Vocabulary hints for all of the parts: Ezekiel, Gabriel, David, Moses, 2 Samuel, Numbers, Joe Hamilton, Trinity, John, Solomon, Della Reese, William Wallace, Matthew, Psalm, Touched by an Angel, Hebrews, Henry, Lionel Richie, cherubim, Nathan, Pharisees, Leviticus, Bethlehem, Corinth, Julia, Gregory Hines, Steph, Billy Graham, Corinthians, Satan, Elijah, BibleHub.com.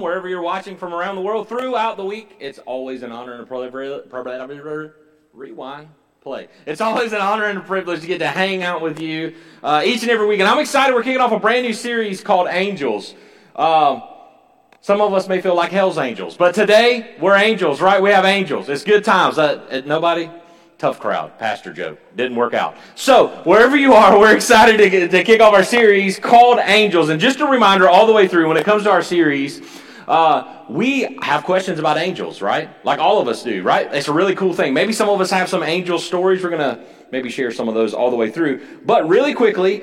wherever you're watching from around the world throughout the week. It's always an honor and a privilege. Rewind. Play. It's always an honor and a privilege to get to hang out with you each and every week. And I'm excited. We're kicking off a brand new series called Angels. Some of us may feel like hell's angels, but today we're angels, right? We have angels. It's good times. Nobody? Tough crowd. Pastor Joe. Didn't work out. So wherever you are, we're excited to kick off our series called Angels. And just a reminder all the way through, when it comes to our series, we have questions about angels, right? Like all of us do, right? It's a really cool thing. Maybe some of us have some angel stories. We're going to maybe share some of those all the way through. But really quickly,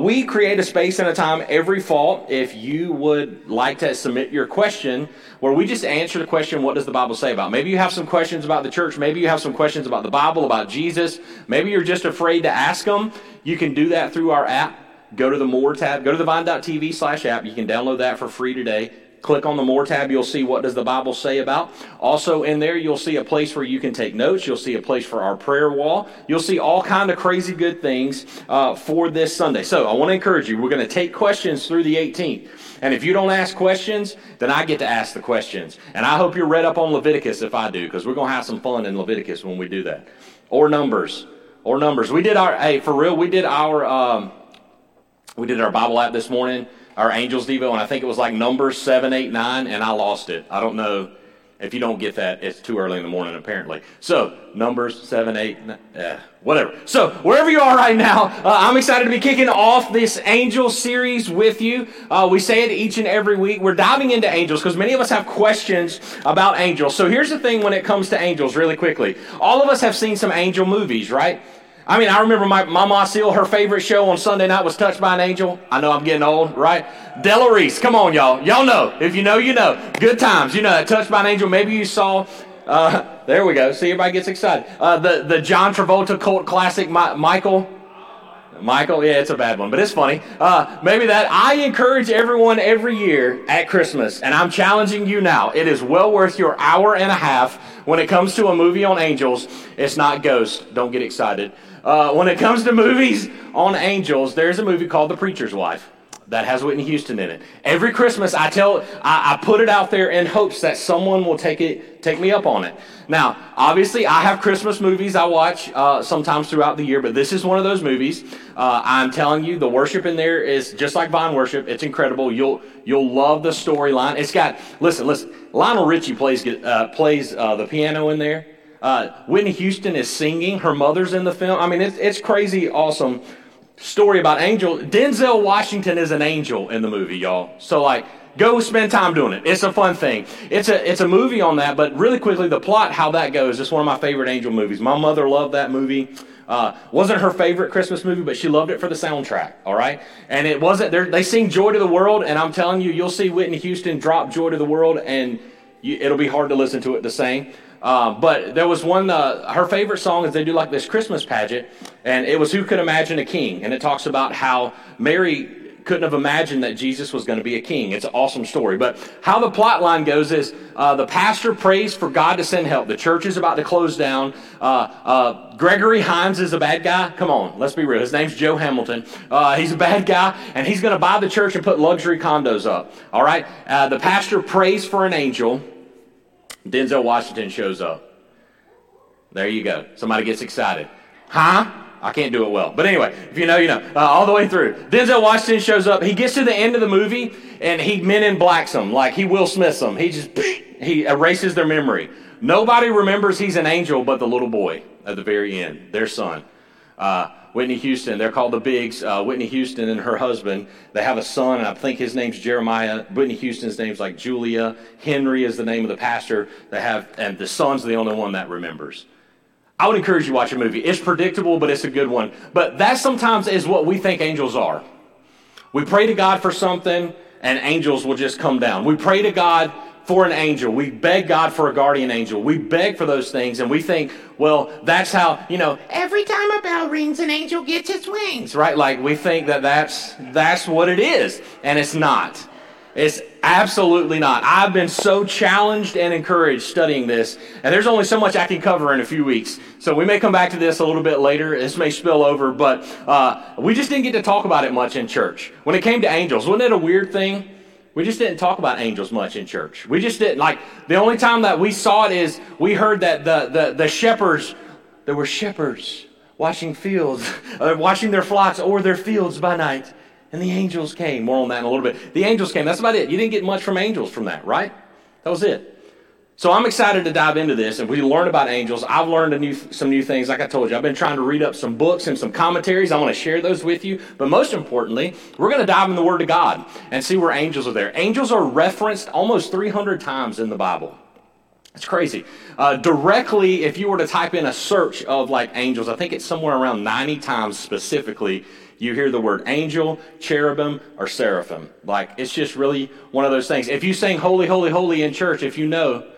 we create a space and a time every fall, if you would like to submit your question, where we just answer the question, what does the Bible say about? Maybe you have some questions about the church. Maybe you have some questions about the Bible, about Jesus. Maybe you're just afraid to ask them. You can do that through our app. Go to the More tab. Go to thevine.tv/app. You can download that for free today. Click on the More tab, you'll see what does the Bible say about. Also in there, you'll see a place where you can take notes. You'll see a place for our prayer wall. You'll see all kind of crazy good things for this Sunday. So I want to encourage you, we're going to take questions through the 18th. And if you don't ask questions, then I get to ask the questions. And I hope you're read up on Leviticus if I do, because we're going to have some fun in Leviticus when we do that. Or Numbers. Or Numbers. We did our, hey, for real, we did our Bible app this morning. Our Angels Devo, and I think it was like Numbers 7, 8, 9, and I lost it. I don't know. If you don't get that, it's too early in the morning, apparently. So, Numbers 7, 8, 9, whatever. So, wherever you are right now, I'm excited to be kicking off this Angel series with you. We say it each and every week. We're diving into angels because many of us have questions about angels. So, here's the thing when it comes to angels, really quickly. All of us have seen some angel movies, right? I mean, I remember my Mama Seal, her favorite show on Sunday night was Touched by an Angel. I know I'm getting old, right? Della Reese, come on, y'all. Y'all know. If you know, you know. Good times. You know that Touched by an Angel. Maybe you saw, there we go. See, everybody gets excited. The John Travolta cult classic, Michael. Michael, yeah, it's a bad one, but it's funny. Maybe that. I encourage everyone every year at Christmas, and I'm challenging you now. It is well worth your hour and a half when it comes to a movie on angels. It's not Ghost. Don't get excited. When it comes to movies on angels, there's a movie called The Preacher's Wife that has Whitney Houston in it. Every Christmas, I put it out there in hopes that someone will take me up on it. Now, obviously, I have Christmas movies I watch sometimes throughout the year, but this is one of those movies. I'm telling you, the worship in there is just like Vine worship. It's incredible. You'll love the storyline. It's got listen. Lionel Richie plays the piano in there. Whitney Houston is singing. Her mother's in the film. I mean, it's crazy, awesome story about angels. Denzel Washington is an angel in the movie, y'all. So, like, go spend time doing it. It's a fun thing. It's a movie on that, but really quickly, the plot, how that goes, it's one of my favorite angel movies. My mother loved that movie. Wasn't her favorite Christmas movie, but she loved it for the soundtrack, all right? And it wasn't, they sing Joy to the World, and I'm telling you, you'll see Whitney Houston drop Joy to the World, and it'll be hard to listen to it the same. But there was one, her favorite song is they do like this Christmas pageant, and it was Who Could Imagine a King? And it talks about how Mary couldn't have imagined that Jesus was going to be a king. It's an awesome story. But how the plot line goes is the pastor prays for God to send help. The church is about to close down. Gregory Hines is a bad guy. Come on, let's be real. His name's Joe Hamilton. He's a bad guy, and he's going to buy the church and put luxury condos up. All right? The pastor prays for an angel. Denzel Washington shows up. There you go. Somebody gets excited. Huh? I can't do it well. But anyway, if you know, you know. All the way through. Denzel Washington shows up. He gets to the end of the movie, and he Men in Blacks them. Like, he Will Smiths them. He erases their memory. Nobody remembers he's an angel but the little boy at the very end, their son. Whitney Houston, they're called the Bigs. Whitney Houston and her husband, they have a son, and I think his name's Jeremiah. Whitney Houston's name's like Julia. Henry is the name of the pastor they have, and the son's the only one that remembers. I would encourage you to watch a movie. It's predictable, but it's a good one. But that sometimes is what we think angels are. We pray to God for something, and angels will just come down. We pray to God for an angel. We beg God for a guardian angel. We beg for those things, and we think, well, that's how, you know, every time a bell rings, an angel gets its wings, right? Like, we think that that's what it is, and it's not. It's absolutely not. I've been so challenged and encouraged studying this, and there's only so much I can cover in a few weeks, so we may come back to this a little bit later. This may spill over, but we just didn't get to talk about it much in church. When it came to angels, wasn't it a weird thing? We just didn't talk about angels much in church. We just didn't. Like, the only time that we saw it is we heard that the shepherds, there were shepherds watching fields, watching their flocks or their fields by night. And the angels came. More on that in a little bit. The angels came. That's about it. You didn't get much from angels from that, right? That was it. So I'm excited to dive into this. And we learn about angels. I've learned some new things. Like I told you, I've been trying to read up some books and some commentaries. I want to share those with you. But most importantly, we're going to dive in the Word of God and see where angels are there. Angels are referenced almost 300 times in the Bible. It's crazy. Directly, if you were to type in a search of like angels, I think it's somewhere around 90 times specifically you hear the word angel, cherubim, or seraphim. Like, it's just really one of those things. If you sing holy, holy, holy in church, if you know,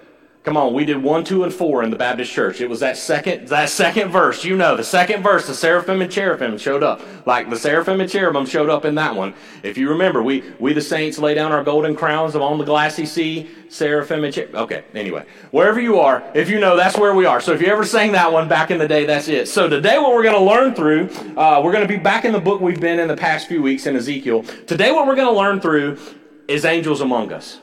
come on, we did 1, 2, and 4 in the Baptist church. It was that second verse. You know, the second verse, the seraphim and cherubim showed up. Like, the seraphim and cherubim showed up in that one. If you remember, we the saints lay down our golden crowns upon the glassy sea, seraphim and cherubim. Okay, anyway, wherever you are, if you know, that's where we are. So if you ever sang that one back in the day, that's it. So today what we're going to learn through, we're going to be back in the book we've been in the past few weeks in Ezekiel. Today what we're going to learn through is angels among us.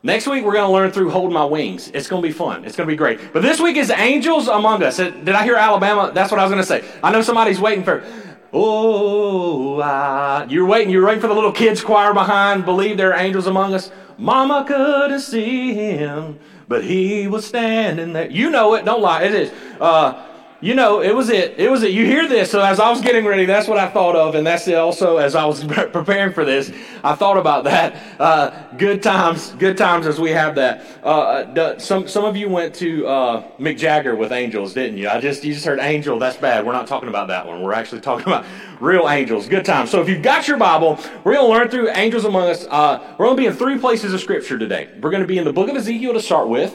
Next week, we're going to learn through Hold My Wings. It's going to be fun. It's going to be great. But this week is Angels Among Us. Did I hear Alabama? That's what I was going to say. I know somebody's waiting for, You're waiting for the little kids choir behind. Believe there are angels among us. Mama couldn't see him, but he was standing there. You know it. Don't lie. It is. It was it. You hear this. So as I was getting ready, that's what I thought of. And that's it. Also, as I was preparing for this, I thought about that. Good times as we have that. Some of you went to Mick Jagger with angels, didn't you? You just heard angel. That's bad. We're not talking about that one. We're actually talking about real angels. Good times. So if you've got your Bible, we're going to learn through Angels Among Us. We're going to be in 3 places of Scripture today. We're going to be in the book of Ezekiel to start with.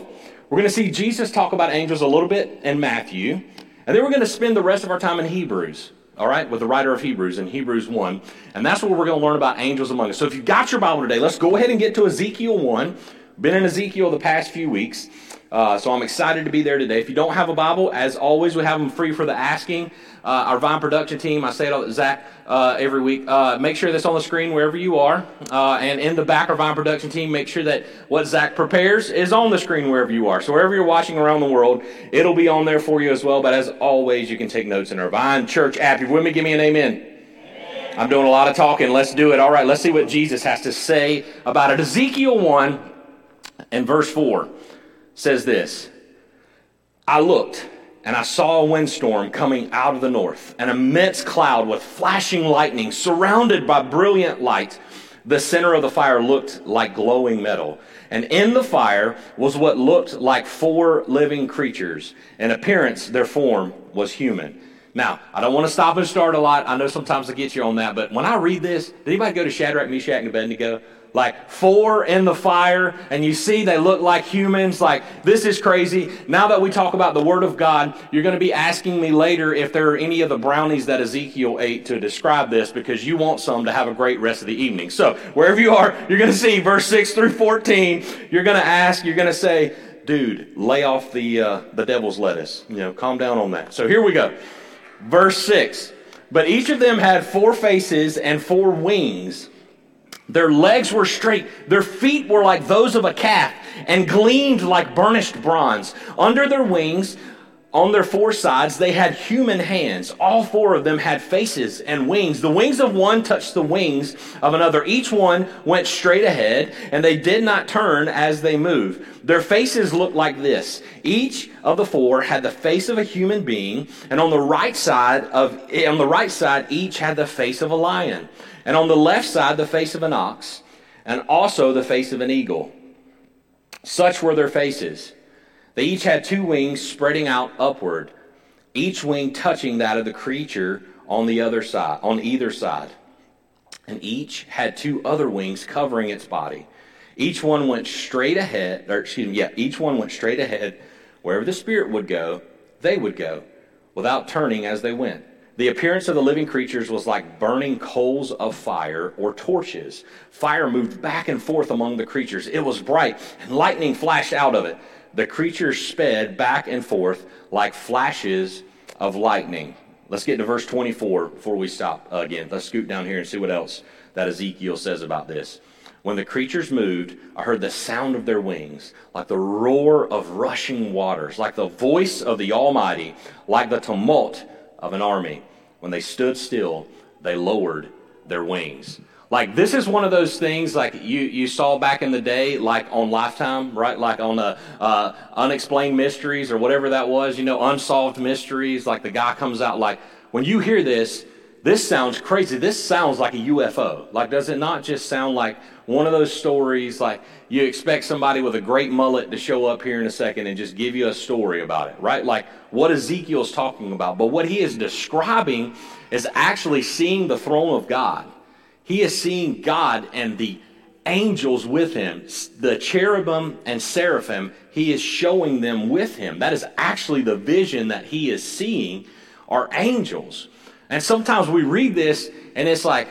We're going to see Jesus talk about angels a little bit in Matthew. And then we're going to spend the rest of our time in Hebrews, all right, with the writer of Hebrews in Hebrews 1. And that's where we're going to learn about angels among us. So if you've got your Bible today, let's go ahead and get to Ezekiel 1. Been in Ezekiel the past few weeks, so I'm excited to be there today. If you don't have a Bible, as always, we have them free for the asking. Our Vine production team, I say it all, Zach, every week. Make sure that's on the screen wherever you are. And in the back, our Vine production team, make sure that what Zach prepares is on the screen wherever you are. So wherever you're watching around the world, it'll be on there for you as well. But as always, you can take notes in our Vine Church app. If you're with me, give me an amen. I'm doing a lot of talking. Let's do it. All right, let's see what Jesus has to say about it. Ezekiel 1 and verse 4 says this. I looked, and I saw a windstorm coming out of the north, an immense cloud with flashing lightning surrounded by brilliant light. The center of the fire looked like glowing metal, and in the fire was what looked like 4 living creatures. In appearance, their form was human. Now, I don't want to stop and start a lot. I know sometimes I get you on that, but when I read this, did anybody go to Shadrach, Meshach, and Abednego? Like 4 in the fire, and you see they look like humans. Like, this is crazy. Now that we talk about the Word of God, you're going to be asking me later if there are any of the brownies that Ezekiel ate to describe this, because you want some to have a great rest of the evening. So wherever you are, you're going to see verse 6 through 14. You're going to ask, you're going to say, dude, lay off the devil's lettuce. You know, calm down on that. So here we go. Verse 6. But each of them had 4 faces and 4 wings. Their legs were straight, their feet were like those of a calf, and gleamed like burnished bronze. Under their wings, on their 4 sides, they had human hands. All 4 of them had faces and wings. The wings of one touched the wings of another. Each one went straight ahead, and they did not turn as they moved. Their faces looked like this. Each of the 4 had the face of a human being, and on the right side, each had the face of a lion. And on the left side, the face of an ox, and also the face of an eagle. Such were their faces. They each had 2 wings spreading out upward, each wing touching that of the creature on either side. And each had 2 other wings covering its body. Each one went straight ahead, wherever the spirit would go, they would go, without turning as they went. The appearance of the living creatures was like burning coals of fire or torches. Fire moved back and forth among the creatures. It was bright, and lightning flashed out of it. The creatures sped back and forth like flashes of lightning. Let's get to verse 24 before we stop again. Let's scoot down here and see what else that Ezekiel says about this. When the creatures moved, I heard the sound of their wings, like the roar of rushing waters, like the voice of the Almighty, like the tumult of an army. When they stood still, they lowered their wings. Like, this is one of those things like you saw back in the day, like on Lifetime, right? Like on Unexplained Mysteries or whatever that was, you know, Unsolved Mysteries. Like the guy comes out like, when you hear this, this sounds crazy. This sounds like a UFO. Like, does it not just sound like one of those stories, like you expect somebody with a great mullet to show up here in a second and just give you a story about it, right? Like what Ezekiel's talking about. But what he is describing is actually seeing the throne of God. He is seeing God and the angels with him, the cherubim and seraphim. He is showing them with him. That is actually the vision that he is seeing are angels. And sometimes we read this and it's like,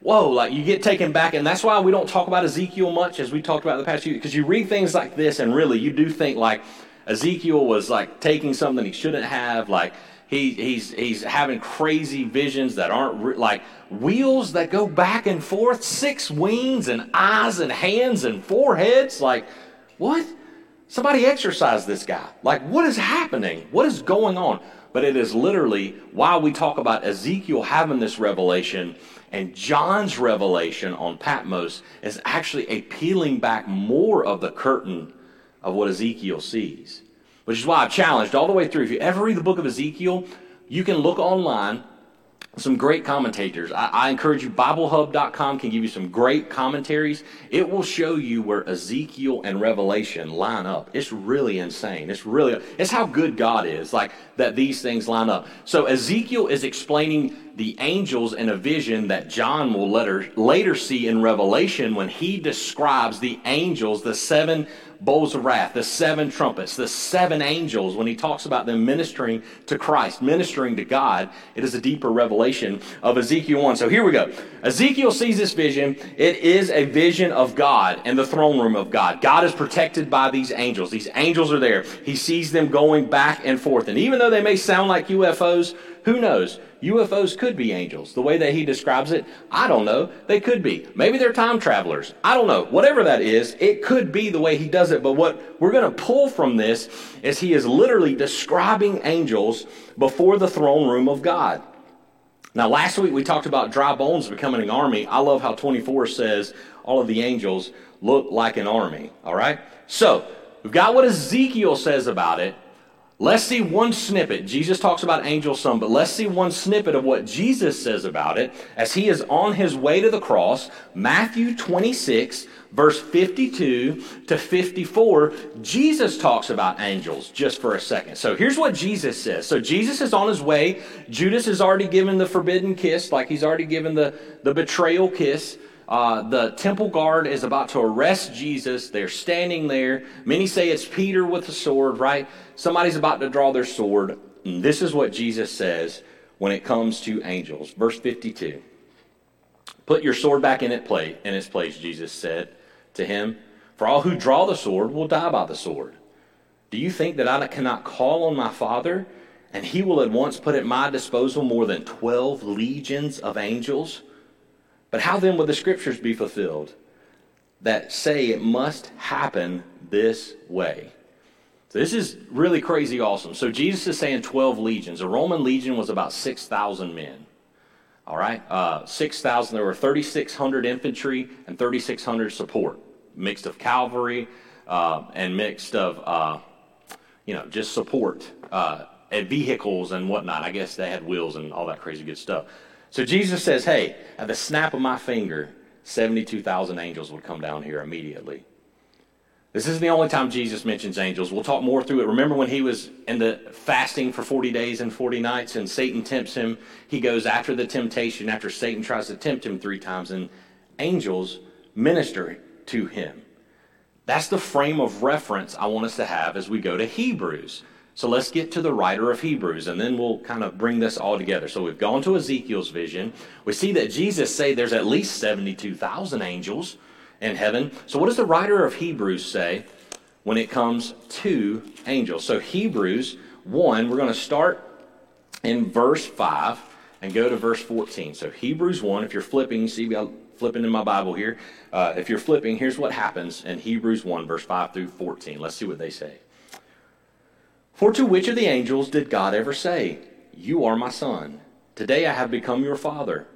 whoa, like you get taken back. And that's why we don't talk about Ezekiel much as we talked about in the past few, because you read things like this and really you do think like Ezekiel was like taking something he shouldn't have, like he's having crazy visions that aren't like wheels that go back and forth, 6 wings and eyes and hands and foreheads. Like, what? Somebody exorcised this guy. Like, what is happening? What is going on? But it is literally why we talk about Ezekiel having this revelation, and John's revelation on Patmos is actually a peeling back more of the curtain of what Ezekiel sees. Which is why I've challenged all the way through. If you ever read the book of Ezekiel, you can look online, some great commentators. I encourage you, BibleHub.com can give you some great commentaries. It will show you where Ezekiel and Revelation line up. It's really insane. It's how good God is, like that these things line up. So Ezekiel is explaining the angels in a vision that John will later see in Revelation when he describes the angels, the 7 bowls of wrath, the 7 trumpets, the 7 angels. When he talks about them ministering to Christ, ministering to God, it is a deeper revelation of Ezekiel 1. So here we go. Ezekiel sees this vision. It is a vision of God and the throne room of God. God is protected by these angels. These angels are there. He sees them going back and forth. And even though they may sound like UFOs, who knows? UFOs could be angels. The way that he describes it, I don't know. They could be. Maybe they're time travelers. I don't know. Whatever that is, it could be the way he does it. But what we're going to pull from this is he is literally describing angels before the throne room of God. Now, last week we talked about dry bones becoming an army. I love how 24 says all of the angels look like an army. All right? So we've got what Ezekiel says about it. Let's see one snippet. Jesus talks about angels some, but let's see one snippet of what Jesus says about it as he is on his way to the cross. Matthew 26, verse 52 to 54, Jesus talks about angels just for a second. So here's what Jesus says. So Jesus is on his way. Judas has already given the forbidden kiss, like he's already given the betrayal kiss. The temple guard is about to arrest Jesus. They're standing there. Many say it's Peter with a sword, right? Somebody's about to draw their sword. And this is what Jesus says when it comes to angels. Verse 52. Put your sword back in its place, Jesus said to him. For all who draw the sword will die by the sword. Do you think that I cannot call on my Father, and he will at once put at my disposal more than 12 legions of angels? But how then will the scriptures be fulfilled that say it must happen this way? So this is really crazy awesome. So Jesus is saying 12 legions. A Roman legion was about 6,000 men. All right? 6,000. There were 3,600 infantry and 3,600 support, mixed of cavalry and mixed of, just support and vehicles and whatnot. I guess they had wheels and all that crazy good stuff. So Jesus says, hey, at the snap of my finger, 72,000 angels would come down here immediately. This isn't the only time Jesus mentions angels. We'll talk more through it. Remember when he was in the fasting for 40 days and 40 nights and Satan tempts him? He goes after the temptation, after Satan tries to tempt him 3 times, and angels minister to him. That's the frame of reference I want us to have as we go to Hebrews. So let's get to the writer of Hebrews, and then we'll kind of bring this all together. So we've gone to Ezekiel's vision. We see that Jesus say there's at least 72,000 angels in heaven. So what does the writer of Hebrews say when it comes to angels? So Hebrews 1, we're going to start in verse 5 and go to verse 14. So Hebrews 1, if you're flipping, you see we got flipping in my Bible here. If you're flipping, here's what happens in Hebrews 1, verse 5 through 14. Let's see what they say. For to which of the angels did God ever say, "You are my son. Today I have become your father"?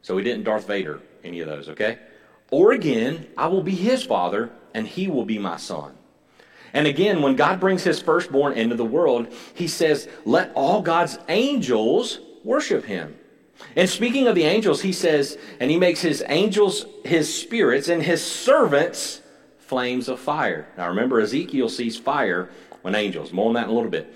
So he didn't Darth Vader any of those, okay? Or again, "I will be his father, and he will be my son." And again, when God brings his firstborn into the world, he says, "Let all God's angels worship him." And speaking of the angels, he says, "And he makes his angels his spirits, and his servants flames of fire." Now remember, Ezekiel sees fire when angels. More on that in a little bit.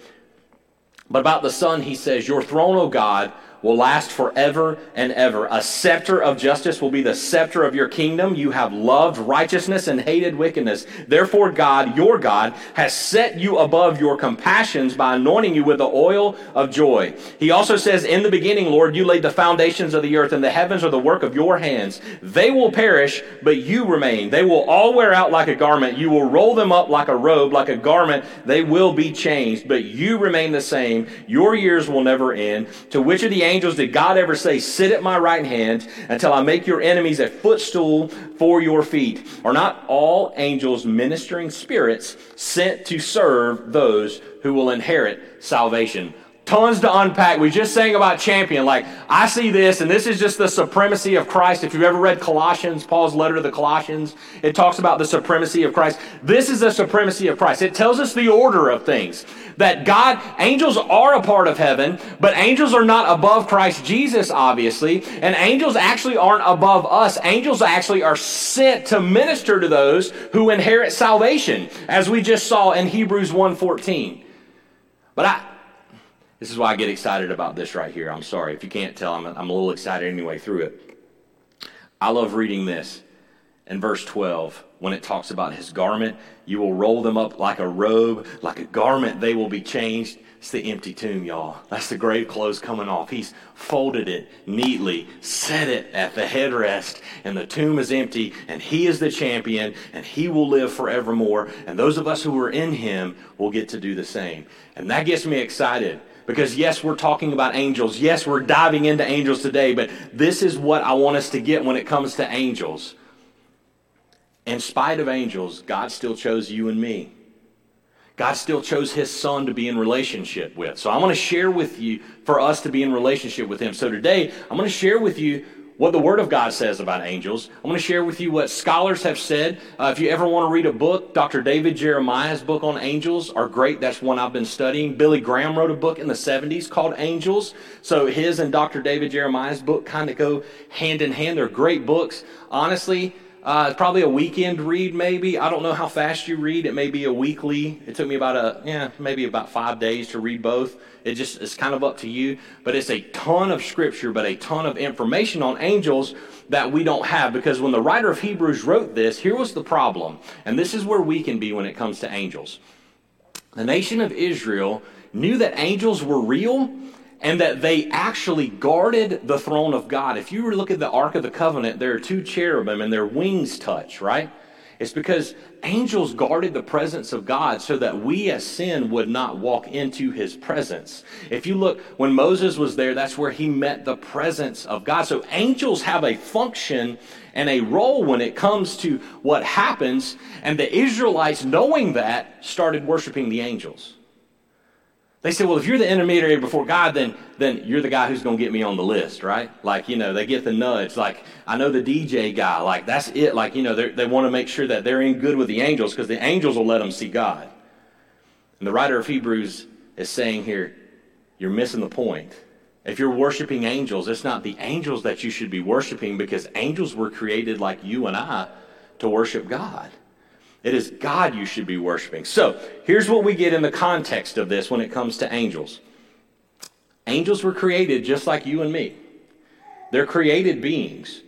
But about the Son, he says, "Your throne, O God, will last forever and ever. A scepter of justice will be the scepter of your kingdom. You have loved righteousness and hated wickedness. Therefore God, your God, has set you above your compassions by anointing you with the oil of joy." He also says, "In the beginning, Lord, you laid the foundations of the earth, and the heavens are the work of your hands. They will perish, but you remain. They will all wear out like a garment. You will roll them up like a robe, like a garment. They will be changed, but you remain the same. Your years will never end. To which of the angels did God ever say, 'Sit at my right hand until I make your enemies a footstool for your feet'? Are not all angels ministering spirits sent to serve those who will inherit salvation?" Tons to unpack. We just sang about champion. Like, I see this, and this is just the supremacy of Christ. If you've ever read Colossians, Paul's letter to the Colossians, it talks about the supremacy of Christ. This is the supremacy of Christ. It tells us the order of things. That God, angels are a part of heaven, but angels are not above Christ Jesus, obviously. And angels actually aren't above us. Angels actually are sent to minister to those who inherit salvation, as we just saw in Hebrews 1:14. But this is why I get excited about this right here. I'm sorry if you can't tell. I'm a little excited anyway through it. I love reading this in verse 12 when it talks about his garment. You will roll them up like a robe, like a garment. They will be changed. It's the empty tomb, y'all. That's the grave clothes coming off. He's folded it neatly, set it at the headrest, and the tomb is empty, and he is the champion, and he will live forevermore. And those of us who are in him will get to do the same. And that gets me excited. Because yes, we're talking about angels. Yes, we're diving into angels today, but this is what I want us to get when it comes to angels. In spite of angels, God still chose you and me. God still chose his son to be in relationship with. So I'm going to share with you for us to be in relationship with him. So today, I'm going to share with you what the Word of God says about angels. I'm going to share with you what scholars have said. If you ever want to read a book, Dr. David Jeremiah's book on angels are great. That's one I've been studying. Billy Graham wrote a book in the 70s called Angels. So his and Dr. David Jeremiah's book kind of go hand in hand. They're great books. Honestly, probably a weekend read maybe. I don't know how fast you read. It may be a weekly. It took me about 5 days to read both. It's kind of up to you. But it's a ton of scripture, but a ton of information on angels that we don't have. Because when the writer of Hebrews wrote this, here was the problem. And this is where we can be when it comes to angels. The nation of Israel knew that angels were real, and that they actually guarded the throne of God. If you were to look at the Ark of the Covenant, there are two cherubim and their wings touch, right? It's because angels guarded the presence of God so that we as sin would not walk into his presence. If you look, when Moses was there, that's where he met the presence of God. So angels have a function and a role when it comes to what happens. And the Israelites, knowing that, started worshiping the angels. They said, well, if you're the intermediary before God, then you're the guy who's going to get me on the list, right? Like, they get the nudge. Like, I know the DJ guy. Like, that's it. Like, they want to make sure that they're in good with the angels because the angels will let them see God. And the writer of Hebrews is saying here, you're missing the point. If you're worshiping angels, it's not the angels that you should be worshiping because angels were created like you and I to worship God. It is God you should be worshiping. So here's what we get in the context of this when it comes to angels. Angels were created just like you and me. They're created beings.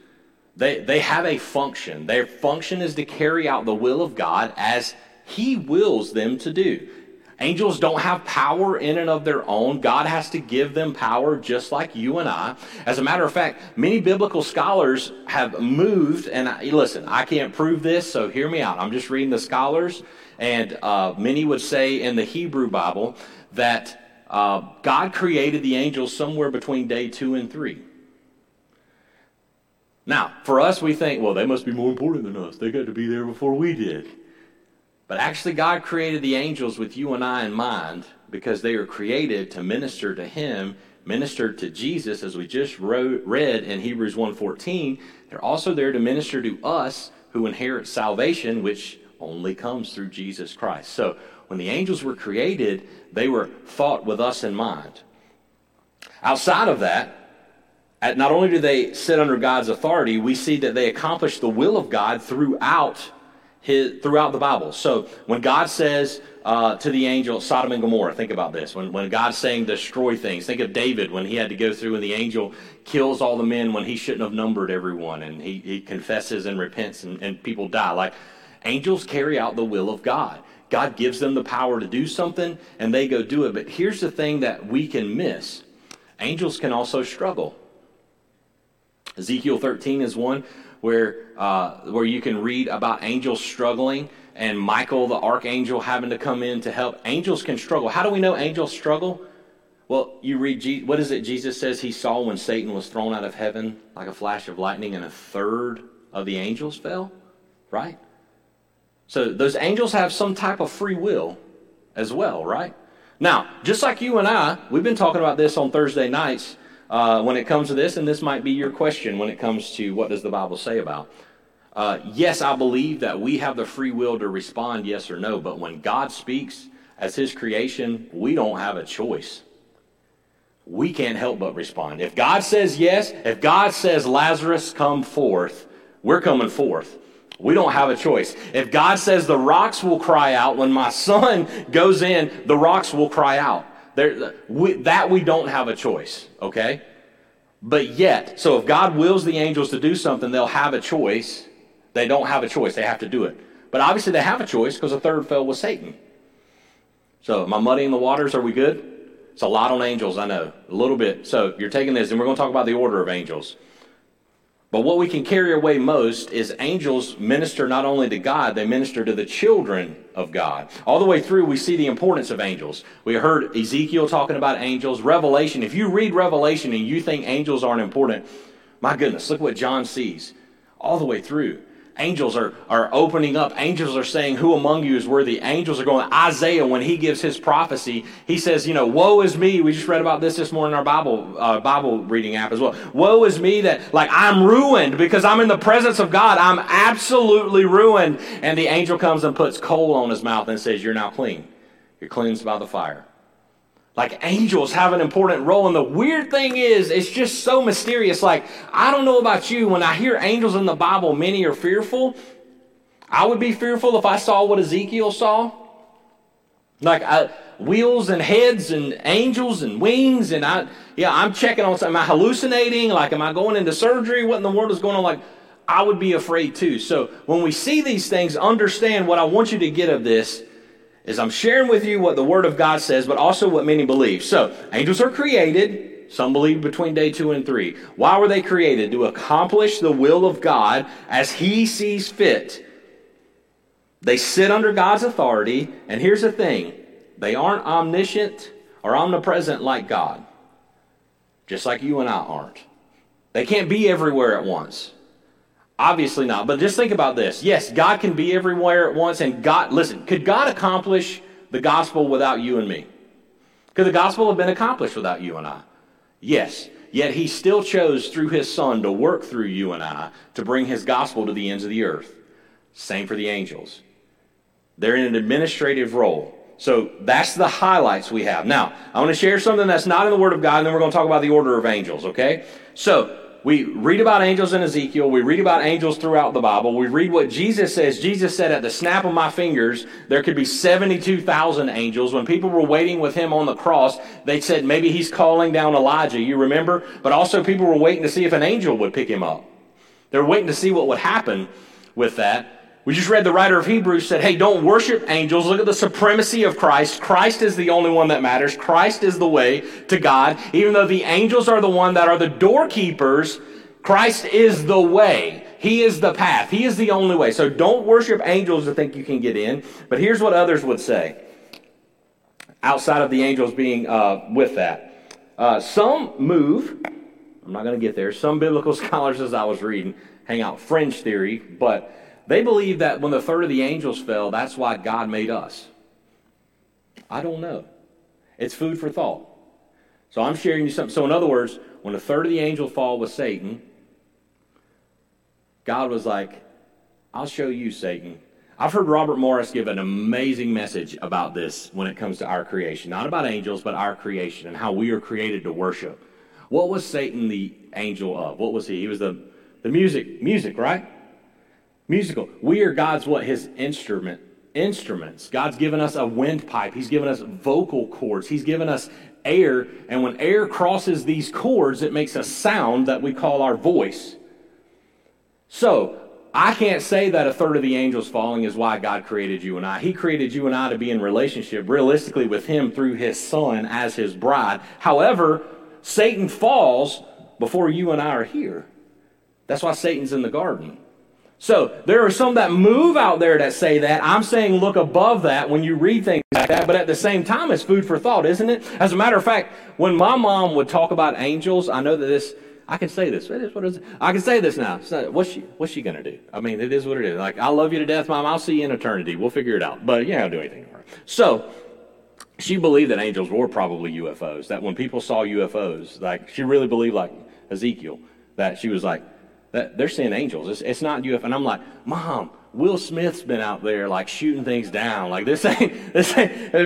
They have a function. Their function is to carry out the will of God as he wills them to do. Angels don't have power in and of their own. God has to give them power just like you and I. As a matter of fact, many biblical scholars have moved, and listen, I can't prove this, so hear me out. I'm just reading the scholars, and many would say in the Hebrew Bible that God created the angels somewhere between day 2 and 3. Now, for us, we think, well, they must be more important than us. They got to be there before we did. But actually, God created the angels with you and I in mind because they were created to minister to Him, minister to Jesus, as we just read in Hebrews 1:14. They're also there to minister to us who inherit salvation, which only comes through Jesus Christ. So when the angels were created, they were thought with us in mind. Outside of that, not only do they sit under God's authority, we see that they accomplish the will of God throughout the Bible. So when God says to the angel, Sodom and Gomorrah, think about this. When God's saying destroy things, think of David when he had to go through and the angel kills all the men when he shouldn't have numbered everyone, and he confesses and repents and people die. Like, angels carry out the will of God. God gives them the power to do something and they go do it. But here's the thing that we can miss. Angels can also struggle. Ezekiel 13 is one where you can read about angels struggling and Michael, the archangel, having to come in to help. Angels can struggle. How do we know angels struggle? Well, you read, what is it Jesus says he saw when Satan was thrown out of heaven like a flash of lightning and a third of the angels fell, right? So those angels have some type of free will as well, right? Now, just like you and I, we've been talking about this on Thursday nights, when it comes to this, and this might be your question when it comes to what does the Bible say about. Yes, I believe that we have the free will to respond yes or no, but when God speaks as His creation, we don't have a choice. We can't help but respond. If God says yes, if God says Lazarus come forth, we're coming forth. We don't have a choice. If God says the rocks will cry out, when my son goes in, the rocks will cry out. We don't have a choice, okay? But yet, so if God wills the angels to do something, they'll have a choice. They don't have a choice. They have to do it. But obviously they have a choice because a third fell with Satan. So am I muddying the waters? Are we good? It's a lot on angels, I know. A little bit. So you're taking this, and we're going to talk about the order of angels. But what we can carry away most is angels minister not only to God, they minister to the children of God. All the way through, we see the importance of angels. We heard Ezekiel talking about angels. Revelation, if you read Revelation and you think angels aren't important, my goodness, look what John sees. All the way through, angels are opening up. Angels are saying, who among you is worthy? Angels are going. Isaiah, when he gives his prophecy, he says, you know, woe is me. We just read about this morning in our Bible reading app as well. Woe is me that, like, I'm ruined because I'm in the presence of God. I'm absolutely ruined. And the angel comes and puts coal on his mouth and says, you're now clean. You're cleansed by the fire. Like, angels have an important role. And the weird thing is, it's just so mysterious. Like, I don't know about you. When I hear angels in the Bible, many are fearful. I would be fearful if I saw what Ezekiel saw. Like, wheels and heads and angels and wings. And I'm checking on something. Am I hallucinating? Like, am I going into surgery? What in the world is going on? Like, I would be afraid too. So when we see these things, understand what I want you to get of this is I'm sharing with you what the Word of God says, but also what many believe. So, angels are created. Some believe between day 2 and 3. Why were they created? To accomplish the will of God as He sees fit. They sit under God's authority, and here's the thing. They aren't omniscient or omnipresent like God. Just like you and I aren't. They can't be everywhere at once. Obviously not, but just think about this. Yes, God can be everywhere at once, and God, listen, could God accomplish the gospel without you and me? Could the gospel have been accomplished without you and I? Yes, yet He still chose through His Son to work through you and I to bring His gospel to the ends of the earth. Same for the angels. They're in an administrative role. So that's the highlights we have. Now, I want to share something that's not in the Word of God, and then we're going to talk about the order of angels, okay? So, we read about angels in Ezekiel. We read about angels throughout the Bible. We read what Jesus says. Jesus said, at the snap of my fingers, there could be 72,000 angels. When people were waiting with Him on the cross, they said, maybe He's calling down Elijah. You remember? But also people were waiting to see if an angel would pick Him up. They were waiting to see what would happen with that. We just read the writer of Hebrews said, hey, don't worship angels. Look at the supremacy of Christ. Christ is the only one that matters. Christ is the way to God. Even though the angels are the one that are the doorkeepers, Christ is the way. He is the path. He is the only way. So don't worship angels to think you can get in. But here's what others would say outside of the angels being with that. Some move I'm not going to get there. Some biblical scholars, as I was reading, hang out fringe theory, but they believe that when the third of the angels fell, that's why God made us. I don't know. It's food for thought. So I'm sharing you something. So in other words, when a third of the angel fall was Satan, God was like, I'll show you, Satan. I've heard Robert Morris give an amazing message about this when it comes to our creation. Not about angels, but our creation and how we are created to worship. What was Satan the angel of? What was he? He was the music, right? Musical. We are God's what? His instruments. God's given us a windpipe. He's given us vocal cords. He's given us air. And when air crosses these cords, it makes a sound that we call our voice. So, I can't say that a third of the angels falling is why God created you and I. He created you and I to be in relationship realistically with him through his son as his bride. However, Satan falls before you and I are here. That's why Satan's in the garden. So there are some that move out there that say that. I'm saying look above that when you read things like that, but at the same time, it's food for thought, isn't it? As a matter of fact, when my mom would talk about angels, I know that this... I can say this. It is what it is. I can say this now. What's she going to do? I mean, it is what it is. Like, I love you to death, Mom. I'll see you in eternity. We'll figure it out. But you ain't going to do anything to her. So she believed that angels were probably UFOs, that when people saw UFOs, like she really believed, like Ezekiel, that she was like, that they're seeing angels. It's not UFO. And I'm like, Mom, Will Smith's been out there like shooting things down. Like this ain't.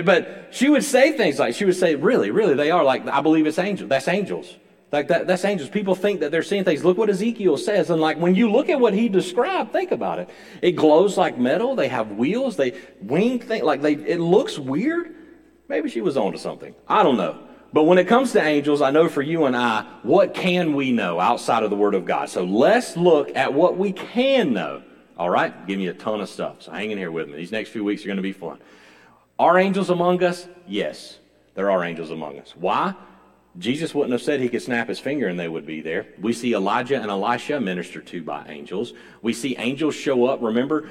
But she would say things like, she would say, really, really, they are. Like, I believe it's angels. That's angels. Like that's angels. People think that they're seeing things. Look what Ezekiel says. And like when you look at what he described, think about it. It glows like metal. They have wheels. They wing things. Like it looks weird. Maybe she was onto something. I don't know. But when it comes to angels, I know for you and I, what can we know outside of the Word of God? So let's look at what we can know. All right? Give me a ton of stuff. So hang in here with me. These next few weeks are going to be fun. Are angels among us? Yes, there are angels among us. Why? Jesus wouldn't have said he could snap his finger and they would be there. We see Elijah and Elisha ministered to by angels. We see angels show up. Remember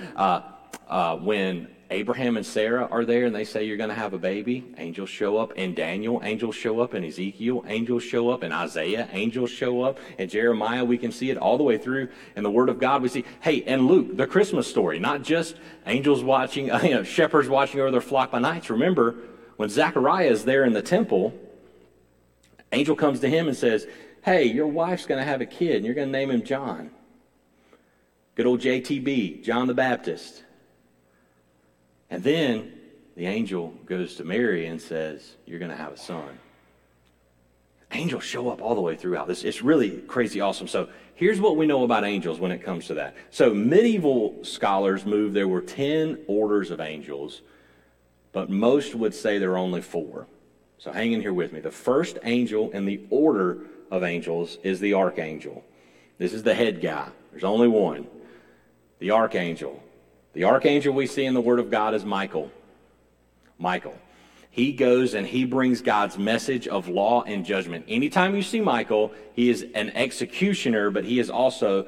when Abraham and Sarah are there and they say you're going to have a baby? Angels show up in Daniel. Angels show up in Ezekiel. Angels show up in Isaiah. Angels show up in Jeremiah. We can see it all the way through. In the Word of God we see, hey, and Luke, the Christmas story, not just angels watching, shepherds watching over their flock by night. Remember when Zechariah is there in the temple, angel comes to him and says, hey, your wife's going to have a kid, and you're going to name him John. Good old JTB, John the Baptist. And then the angel goes to Mary and says, you're going to have a son. Angels show up all the way throughout this. It's really crazy awesome. So here's what we know about angels when it comes to that. So medieval scholars move there were 10 orders of angels, but most would say there are only 4. So hang in here with me. The first angel in the order of angels is the archangel. This is the head guy. There's only one. The archangel. The archangel we see in the Word of God is Michael. Michael. He goes and he brings God's message of law and judgment. Anytime you see Michael, he is an executioner, but he is also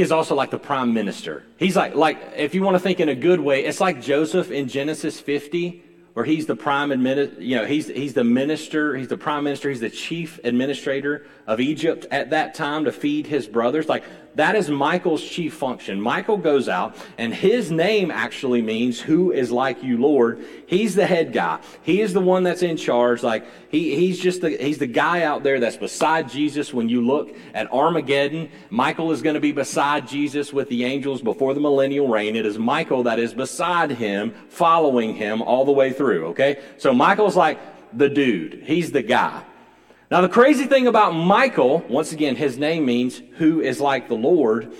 like the prime minister. He's like if you want to think in a good way, it's like Joseph in Genesis 50. Where he's the prime administrator, he's the minister, he's the prime minister, he's the chief administrator of Egypt at that time to feed his brothers. Like that is Michael's chief function. Michael goes out, and his name actually means "Who is like you, Lord?" He's the head guy. He is the one that's in charge. Like he's the guy out there that's beside Jesus. When you look at Armageddon, Michael is going to be beside Jesus with the angels before the millennial reign. It is Michael that is beside him, following him all the way through. Okay, so Michael's like the dude. He's the guy. Now, the crazy thing about Michael, once again, his name means who is like the Lord.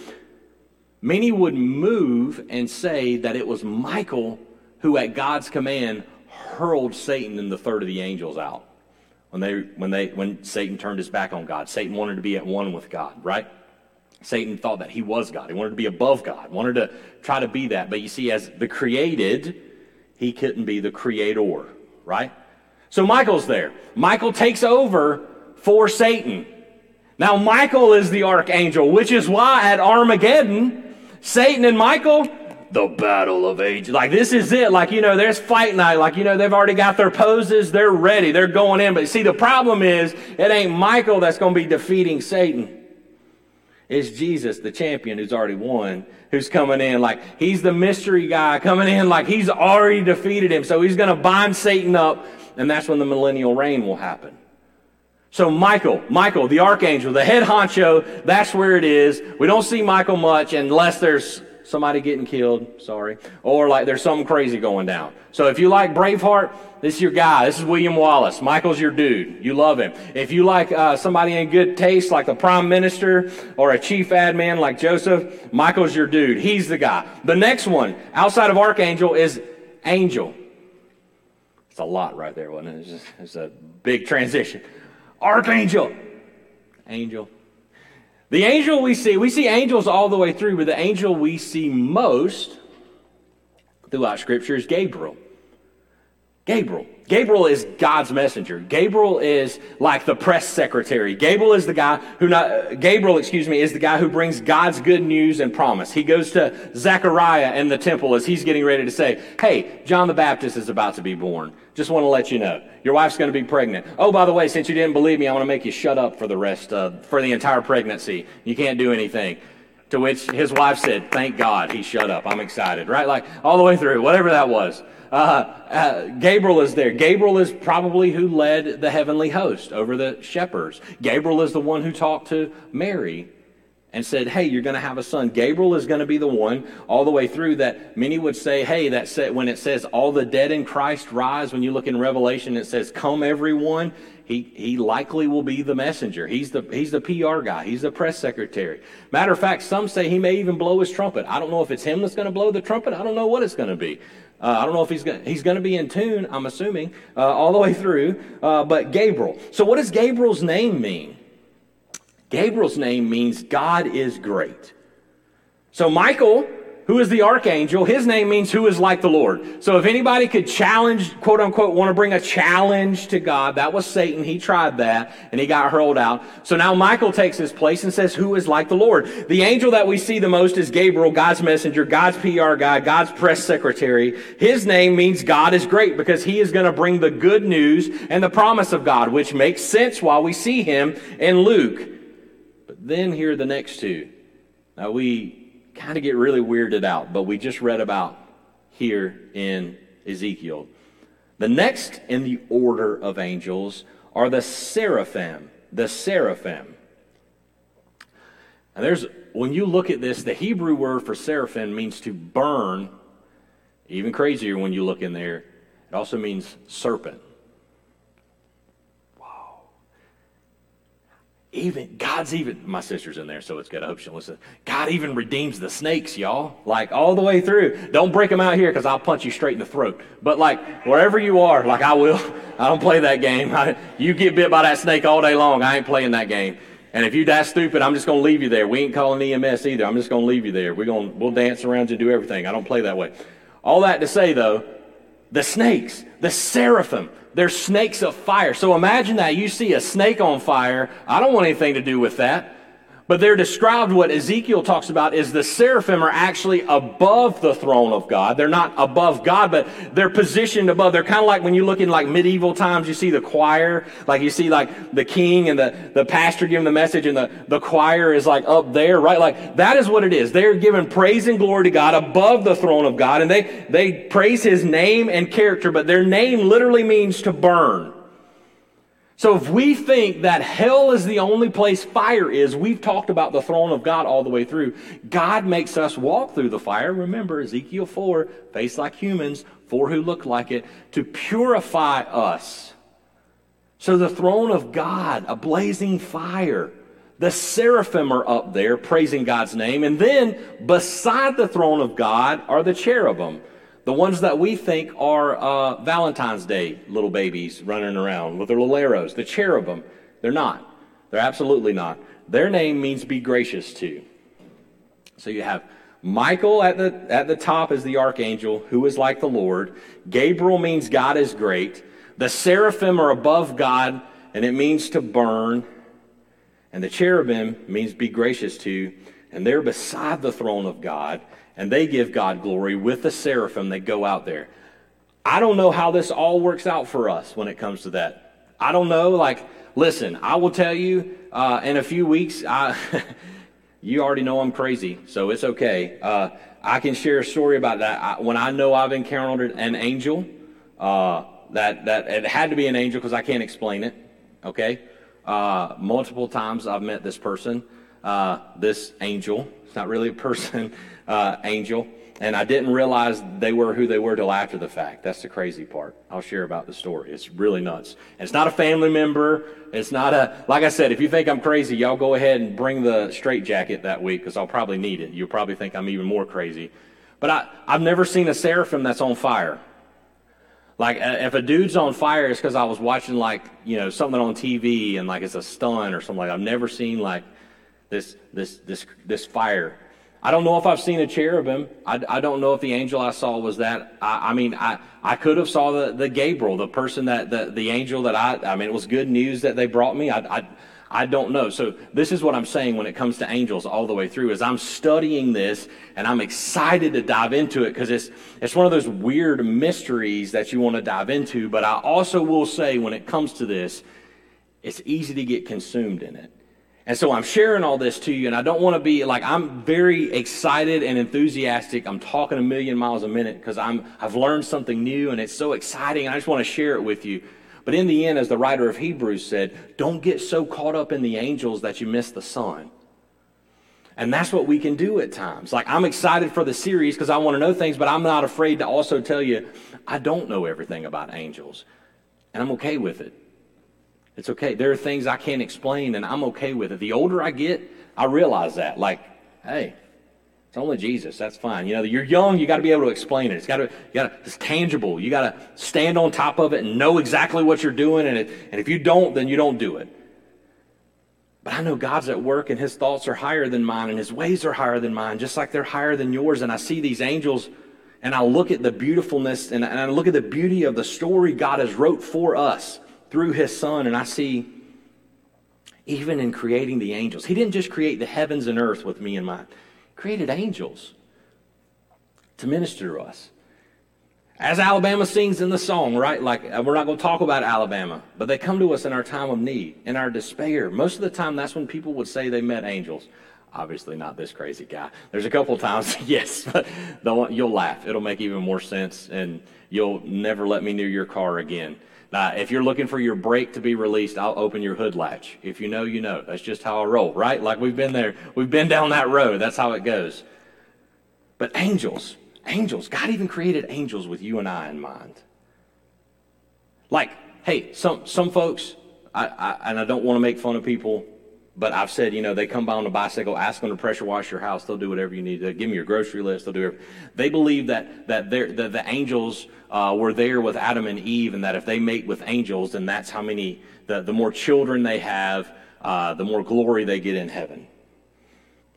Many would move and say that it was Michael who, at God's command, hurled Satan and the third of the angels out. When Satan turned his back on God, Satan wanted to be at one with God, right? Satan thought that he was God. He wanted to be above God, wanted to try to be that. But you see, as the created, he couldn't be the creator, right? So Michael's there. Michael takes over for Satan. Now Michael is the archangel, which is why at Armageddon, Satan and Michael, the battle of ages. Like, this is it. Like, you know, there's fight night. Like, you know, they've already got their poses. They're ready. They're going in. But see, the problem is it ain't Michael that's going to be defeating Satan. It's Jesus, the champion who's already won, who's coming in. Like, he's the mystery guy coming in. Like, he's already defeated him. So he's going to bind Satan up. And that's when the millennial reign will happen. So Michael, the archangel, the head honcho, that's where it is. We don't see Michael much unless there's somebody getting killed, or like there's something crazy going down. So if you like Braveheart, this is your guy. This is William Wallace. Michael's your dude. You love him. If you like somebody in good taste, like the prime minister or a chief admin like Joseph, Michael's your dude. He's the guy. The next one, outside of archangel, is angel. It's a lot right there, wasn't it? It's a big transition. Archangel. Angel. The angel we see angels all the way through, but the angel we see most throughout Scripture is Gabriel. Gabriel is God's messenger. Gabriel is like the press secretary. Gabriel is the guy who brings God's good news and promise. He goes to Zechariah in the temple as he's getting ready to say, hey, John the Baptist is about to be born. Just want to let you know. Your wife's going to be pregnant. Oh, by the way, since you didn't believe me, I want to make you shut up for the entire pregnancy. You can't do anything. To which his wife said, thank God he shut up. I'm excited, right? Like all the way through, whatever that was. Gabriel is there. Gabriel is probably who led the heavenly host over the shepherds. Gabriel is the one who talked to Mary and said, hey, you're going to have a son. Gabriel is going to be the one all the way through that many would say, hey, when it says all the dead in Christ rise, when you look in Revelation, it says, come everyone. He likely will be the messenger. He's the PR guy. He's the press secretary. Matter of fact, some say he may even blow his trumpet. I don't know if it's him that's going to blow the trumpet. I don't know what it's going to be. I don't know if he's going to be in tune, I'm assuming, all the way through, but Gabriel. So what does Gabriel's name mean? Gabriel's name means God is great. So Michael, who is the archangel, his name means who is like the Lord. So if anybody could challenge, quote unquote, want to bring a challenge to God, that was Satan. He tried that and he got hurled out. So now Michael takes his place and says, who is like the Lord? The angel that we see the most is Gabriel, God's messenger, God's PR guy, God's press secretary. His name means God is great because he is going to bring the good news and the promise of God, which makes sense while we see him in Luke. Then here are the next two. Now we kind of get really weirded out, but we just read about here in Ezekiel. The next in the order of angels are the seraphim. And when you look at this, the Hebrew word for seraphim means to burn. Even crazier when you look in there. It also means serpent. My sister's in there, so it's good. I hope she'll listen. God even redeems the snakes, y'all. Like, all the way through. Don't break them out here because I'll punch you straight in the throat. But, like, wherever you are, like, I will. I don't play that game. You get bit by that snake all day long. I ain't playing that game. And if you're that stupid, I'm just going to leave you there. We ain't calling EMS either. I'm just going to leave you there. We'll dance around you and do everything. I don't play that way. All that to say, though, the snakes, the seraphim, they're snakes of fire. So imagine that. You see a snake on fire. I don't want anything to do with that. But they're described, what Ezekiel talks about is the seraphim are actually above the throne of God. They're not above God, but they're positioned above. They're kind of like when you look in like medieval times, you see the choir, like you see like the king and the pastor giving the message and the choir is like up there, right? Like that is what it is. They're giving praise and glory to God above the throne of God, and they praise his name and character, but their name literally means to burn. So if we think that hell is the only place fire is, we've talked about the throne of God all the way through. God makes us walk through the fire. Remember Ezekiel 4, face like humans, four who look like it, to purify us. So the throne of God, a blazing fire. The seraphim are up there praising God's name. And then beside the throne of God are the cherubim. The ones that we think are Valentine's Day little babies running around with their little arrows. The cherubim, they're not. They're absolutely not. Their name means be gracious to. So you have Michael at the top is the archangel who is like the Lord. Gabriel means God is great. The seraphim are above God, and it means to burn. And the cherubim means be gracious to. And they're beside the throne of God. and they give God glory with the seraphim that go out there. I don't know how this all works out for us when it comes to that. I don't know. Like, listen, I will tell you in a few weeks, you already know I'm crazy, so it's okay. I can share a story about that. When I know I've encountered an angel, that it had to be an angel because I can't explain it, okay? Multiple times I've met this person, this angel. It's not really a person, angel. And I didn't realize they were who they were till after the fact. That's the crazy part. I'll share about the story. It's really nuts. And it's not a family member. It's not a, like I said, if you think I'm crazy, y'all go ahead and bring the straitjacket that week because I'll probably need it. You'll probably think I'm even more crazy. But I've never seen a seraphim that's on fire. Like, if a dude's on fire, it's because I was watching, like, you know, something on TV and, like, it's a stun or something like that. I've never seen, like, this fire. I don't know if I've seen a cherubim. I don't know if the angel I saw was that. I mean, I could have saw the Gabriel, the person that, the angel that I mean, it was good news that they brought me. I don't know. So this is what I'm saying when it comes to angels all the way through is I'm studying this and I'm excited to dive into it because it's one of those weird mysteries that you want to dive into. But I also will say when it comes to this, it's easy to get consumed in it. And so I'm sharing all this to you, and I don't want to be like, I'm very excited and enthusiastic. I'm talking a million miles a minute because I've learned something new, and it's so exciting. I just want to share it with you. But in the end, as the writer of Hebrews said, don't get so caught up in the angels that you miss the Son. And that's what we can do at times. Like, I'm excited for the series because I want to know things, but I'm not afraid to also tell you I don't know everything about angels, and I'm okay with it. It's okay. There are things I can't explain, and I'm okay with it. The older I get, I realize that. Like, hey, it's only Jesus. That's fine. You know, you're young. You got to be able to explain it. It's tangible. You got to stand on top of it and know exactly what you're doing. And if you don't, then you don't do it. But I know God's at work, and His thoughts are higher than mine, and His ways are higher than mine, just like they're higher than yours. And I see these angels, and I look at the beautifulness, and I look at the beauty of the story God has wrote for us through His Son, and I see even in creating the angels, He didn't just create the heavens and earth with me in mind. He created angels to minister to us. As Alabama sings in the song, right? Like, we're not going to talk about Alabama, but they come to us in our time of need, in our despair. Most of the time, that's when people would say they met angels. Obviously not this crazy guy. There's a couple times, yes, but you'll laugh. It'll make even more sense, and you'll never let me near your car again. Now, if you're looking for your brake to be released, I'll open your hood latch. If you know, you know. That's just how I roll, right? Like, we've been there. We've been down that road. That's how it goes. But angels, God even created angels with you and I in mind. Like, hey, some folks, I and I don't want to make fun of people, but I've said, you know, they come by on a bicycle, ask them to pressure wash your house. They'll do whatever you need. They'll give me your grocery list. They'll do everything. They believe that the angels were there with Adam and Eve, and that if they mate with angels, then that's how many, the more children they have, the more glory they get in heaven.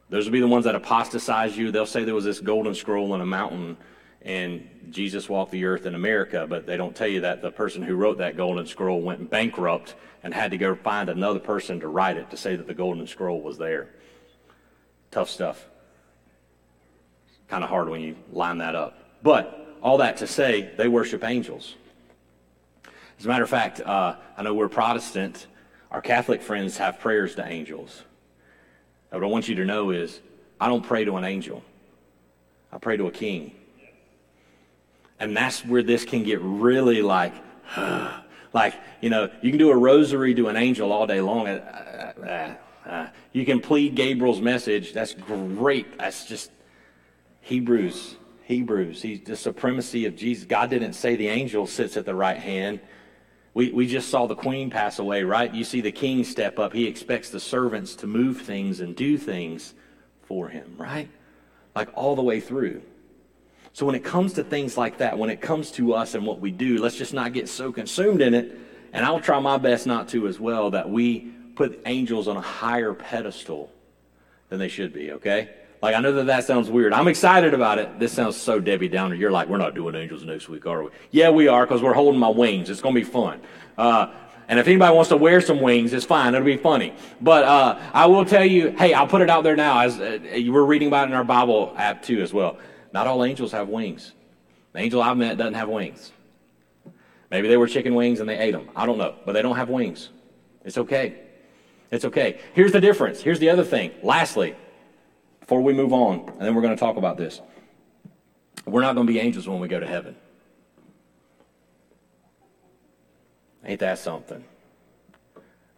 Those will be the ones that apostatize you. They'll say there was this golden scroll on a mountain, and Jesus walked the earth in America, but they don't tell you that the person who wrote that golden scroll went bankrupt and had to go find another person to write it to say that the golden scroll was there. Tough stuff. Kind of hard when you line that up. But all that to say, they worship angels. As a matter of fact, I know we're Protestant. Our Catholic friends have prayers to angels. Now, what I want you to know is I don't pray to an angel. I pray to a king. And that's where this can get really like, you know, you can do a rosary to an angel all day long. You can plead Gabriel's message. That's great. That's just Hebrews. He's the supremacy of Jesus. God didn't say the angel sits at the right hand. We just saw the queen pass away, right? You see the king step up. He expects the servants to move things and do things for him, right? Like all the way through. So when it comes to things like that, when it comes to us and what we do, let's just not get so consumed in it, and I'll try my best not to as well, that we put angels on a higher pedestal than they should be, okay? Like, I know that sounds weird. I'm excited about it. This sounds so Debbie Downer. You're like, we're not doing angels next week, are we? Yeah, we are, because we're holding my wings. It's going to be fun. And if anybody wants to wear some wings, it's fine. It'll be funny. But I will tell you, hey, I'll put it out there now. As we're reading about it in our Bible app, too, as well. Not all angels have wings. The angel I met doesn't have wings. Maybe they were chicken wings and they ate them. I don't know, but they don't have wings. It's okay. It's okay. Here's the difference. Here's the other thing. Lastly, before we move on, and then we're going to talk about this, we're not going to be angels when we go to heaven. Ain't that something?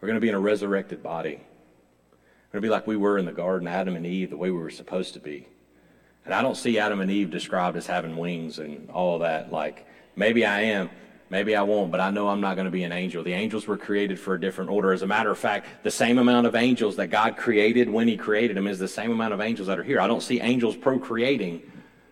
We're going to be in a resurrected body. We're going to be like we were in the garden, Adam and Eve, the way we were supposed to be. And I don't see Adam and Eve described as having wings and all that. Like, maybe I am, maybe I won't, but I know I'm not going to be an angel. The angels were created for a different order. As a matter of fact, the same amount of angels that God created when he created them is the same amount of angels that are here. I don't see angels procreating.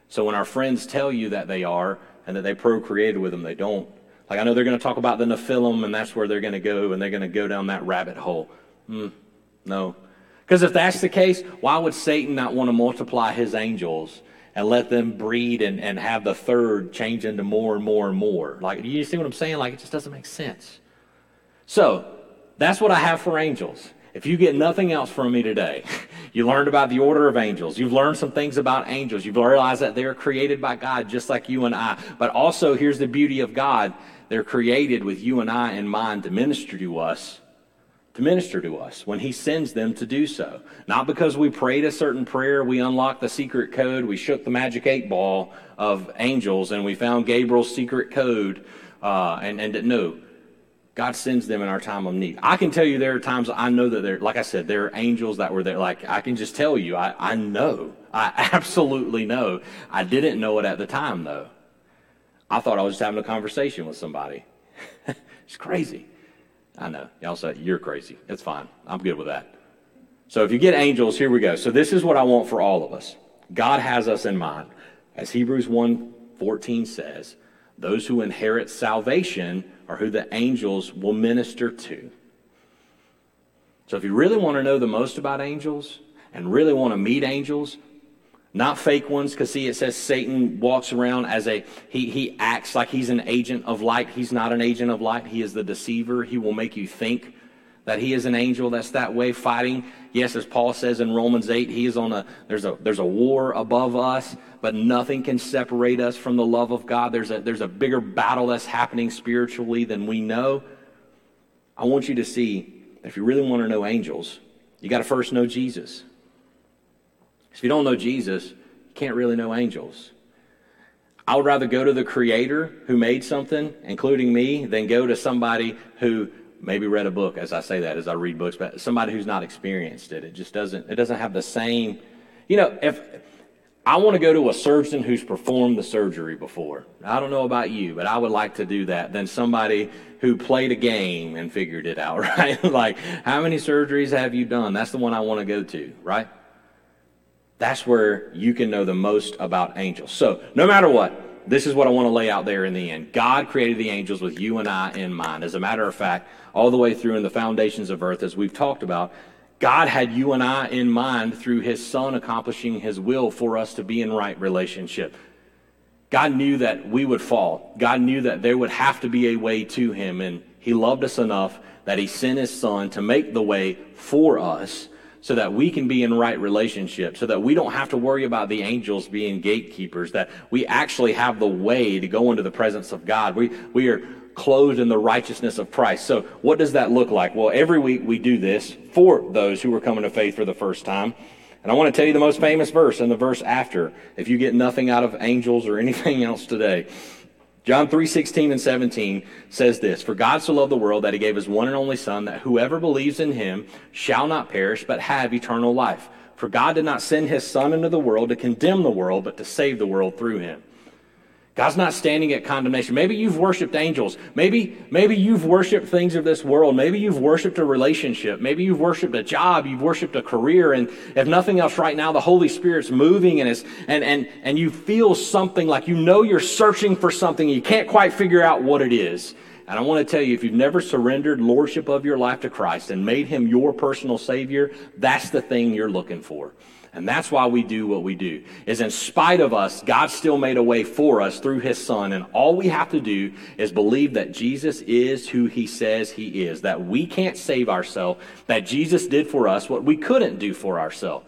So when our friends tell you that they are and that they procreated with them, they don't. Like, I know they're going to talk about the Nephilim, and that's where they're going to go, and they're going to go down that rabbit hole. No. Because if that's the case, why would Satan not want to multiply his angels and let them breed and have the third change into more and more and more? Like, you see what I'm saying? Like, it just doesn't make sense. So that's what I have for angels. If you get nothing else from me today, you learned about the order of angels. You've learned some things about angels. You've realized that they're created by God just like you and I. But also, here's the beauty of God. They're created with you and I in mind to minister to us, when he sends them to do so. Not because we prayed a certain prayer, we unlocked the secret code, we shook the magic 8 ball of angels, and we found Gabriel's secret code, and no. God sends them in our time of need. I can tell you there are times I know that there, like I said, there are angels that were there. Like, I can just tell you, I know. I absolutely know. I didn't know it at the time, though. I thought I was just having a conversation with somebody. It's crazy. I know. Y'all say, you're crazy. It's fine. I'm good with that. So if you get angels, here we go. So this is what I want for all of us. God has us in mind. As Hebrews 1:14 says, those who inherit salvation are who the angels will minister to. So if you really want to know the most about angels and really want to meet angels, not fake ones, because see, it says Satan walks around as he acts like he's an agent of light. He's not an agent of light. He is the deceiver. He will make you think that he is an angel that's that way fighting. Yes, as Paul says in Romans 8, he is on there's a war above us, but nothing can separate us from the love of God. There's a bigger battle that's happening spiritually than we know. I want you to see, if you really want to know angels, you got to first know Jesus. If you don't know Jesus, you can't really know angels. I would rather go to the Creator who made something, including me, than go to somebody who maybe read a book, as I say that, as I read books, but somebody who's not experienced it. It doesn't have the same, you know, if I want to go to a surgeon who's performed the surgery before. I don't know about you, but I would like to do that than somebody who played a game and figured it out, right? Like, how many surgeries have you done? That's the one I want to go to, right? That's where you can know the most about angels. So no matter what, this is what I want to lay out there in the end. God created the angels with you and I in mind. As a matter of fact, all the way through in the foundations of earth, as we've talked about, God had you and I in mind through his Son accomplishing his will for us to be in right relationship. God knew that we would fall. God knew that there would have to be a way to him, and he loved us enough that he sent his Son to make the way for us, so that we can be in right relationship, so that we don't have to worry about the angels being gatekeepers, that we actually have the way to go into the presence of God. We are clothed in the righteousness of Christ. So what does that look like? Well, every week we do this for those who are coming to faith for the first time. And I want to tell you the most famous verse and the verse after, if you get nothing out of angels or anything else today. John 3:16 and 17 says this, "For God so loved the world that he gave his one and only Son, that whoever believes in him shall not perish, but have eternal life. For God did not send his Son into the world to condemn the world, but to save the world through him." God's not standing at condemnation. Maybe you've worshiped angels. Maybe you've worshiped things of this world. Maybe you've worshiped a relationship. Maybe you've worshiped a job. You've worshiped a career. And if nothing else right now, the Holy Spirit's moving in us, and you feel something, like you know you're searching for something. You can't quite figure out what it is. And I want to tell you, if you've never surrendered lordship of your life to Christ and made him your personal Savior, that's the thing you're looking for. And that's why we do what we do, is in spite of us, God still made a way for us through his Son. And all we have to do is believe that Jesus is who he says he is, that we can't save ourselves, that Jesus did for us what we couldn't do for ourselves.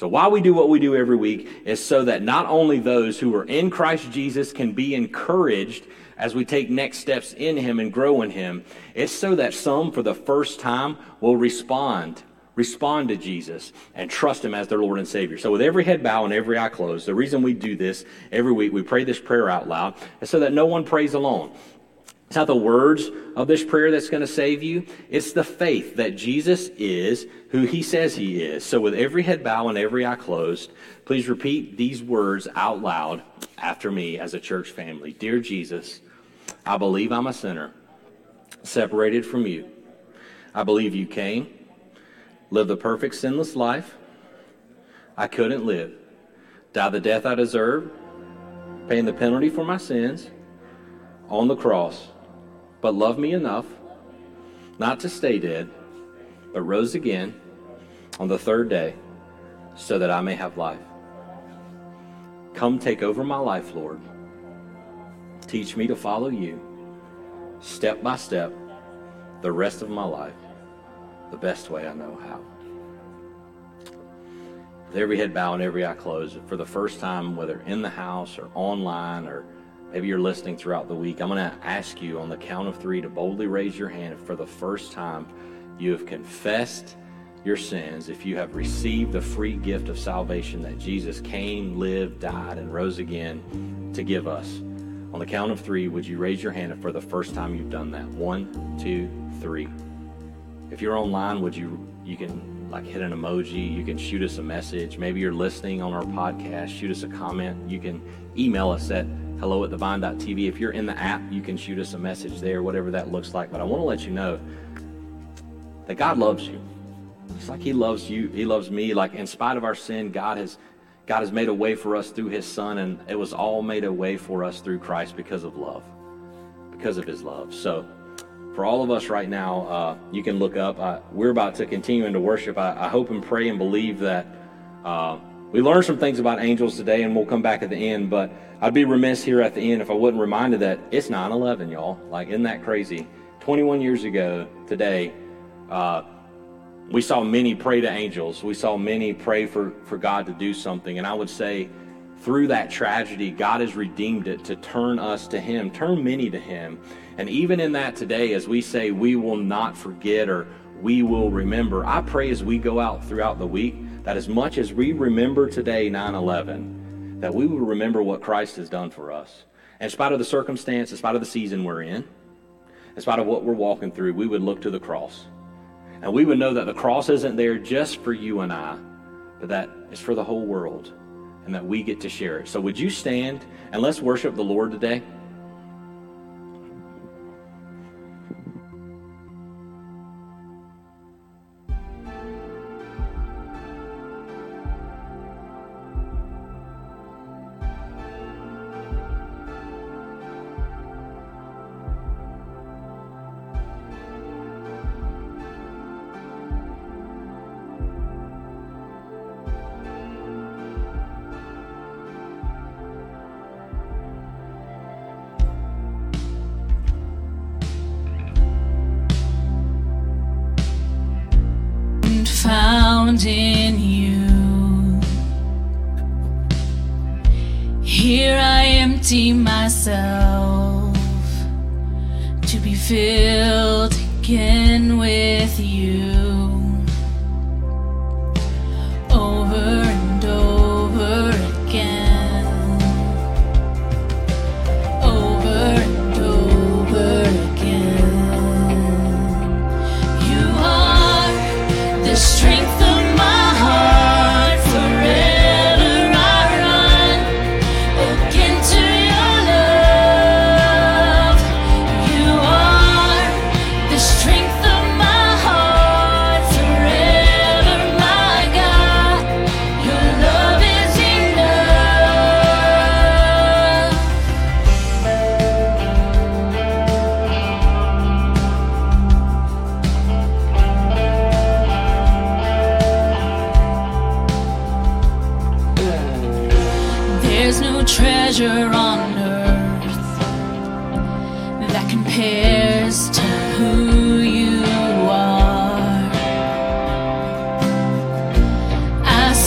So why we do what we do every week is so that not only those who are in Christ Jesus can be encouraged as we take next steps in Him and grow in Him, it's so that some for the first time will respond to Jesus and trust Him as their Lord and Savior. So with every head bow and every eye closed, the reason we do this every week, we pray this prayer out loud, is so that no one prays alone. It's not the words of this prayer that's going to save you. It's the faith that Jesus is who He says He is. So with every head bow and every eye closed, please repeat these words out loud after me as a church family. Dear Jesus, I believe I'm a sinner, separated from You. I believe You came, lived the perfect sinless life I couldn't live, died the death I deserved, paying the penalty for my sins on the cross, but loved me enough not to stay dead, but rose again on the third day so that I may have life. Come take over my life, Lord. Teach me to follow You step by step the rest of my life the best way I know how. With every head bow and every eye closed, for the first time, whether in the house or online, or maybe you're listening throughout the week, I'm going to ask you on the count of three to boldly raise your hand if for the first time you have confessed your sins, if you have received the free gift of salvation that Jesus came, lived, died, and rose again to give us. On the count of three, would you raise your hand if for the first time you've done that? 1, 2, 3. If you're online, would you can hit an emoji, you can shoot us a message. Maybe you're listening on our podcast, shoot us a comment. You can email us at hello@thevine.tv. If you're in the app, you can shoot us a message there, whatever that looks like. But I want to let you know that God loves you. It's like He loves you, He loves me. Like in spite of our sin, God has made a way for us through His Son, and it was all made a way for us through Christ because of love, because of His love. So for all of us right now, you can look up. We're about to continue into worship. I hope and pray and believe that we learned some things about angels today, and we'll come back at the end, but I'd be remiss here at the end if I wasn't reminded that it's 9/11, y'all. Isn't that crazy? 21 years ago today, we saw many pray to angels. We saw many pray for God to do something. And I would say through that tragedy, God has redeemed it to turn us to Him, turn many to Him. And even in that today, as we say, we will not forget or we will remember, I pray as we go out throughout the week that as much as we remember today 9/11, that we will remember what Christ has done for us. In spite of the circumstance, in spite of the season we're in spite of what we're walking through, we would look to the cross. And we would know that the cross isn't there just for you and I, but that it's for the whole world, and that we get to share it. So would you stand and let's worship the Lord today? Found in You, here I empty myself to be filled again with You. Over and over again, over and over again. You are the strength.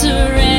Surrender.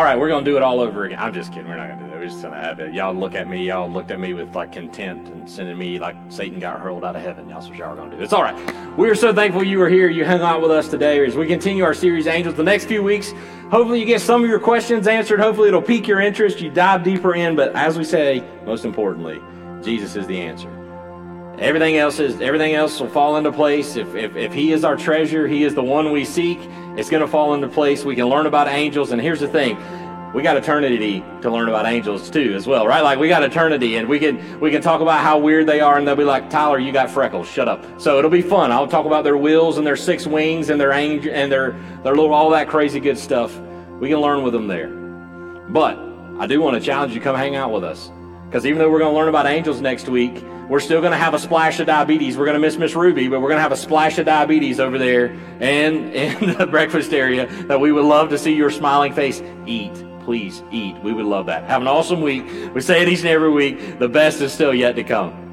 all right, we're going to do it all over again. I'm just kidding. We're not going to do that. We're just going to have it. Y'all look at me. Y'all looked at me with like contempt and sending me like Satan got hurled out of heaven. Y'all, so y'all are going to do. It's all right. We are so thankful you were here. You hung out with us today as we continue our series, Angels. The next few weeks, hopefully you get some of your questions answered. Hopefully it'll pique your interest. You dive deeper in. But as we say, most importantly, Jesus is the answer. Everything else will fall into place. If he is our treasure, he is the one we seek. It's going to fall into place. We can learn about angels. And here's the thing, we got eternity to learn about angels too, as well, right? Like we got eternity, and we can talk about how weird they are, and they'll be like, Tyler, you got freckles. Shut up. So it'll be fun. I'll talk about their wheels and their six wings and their angel and their little all that crazy good stuff. We can learn with them there. But I do want to challenge you to come hang out with us, because even though we're going to learn about angels next week, we're still going to have a splash of diabetes. We're going to miss Miss Ruby, but we're going to have a splash of diabetes over there and in the breakfast area that we would love to see your smiling face. Eat. Please eat. We would love that. Have an awesome week. We say it each and every week. The best is still yet to come.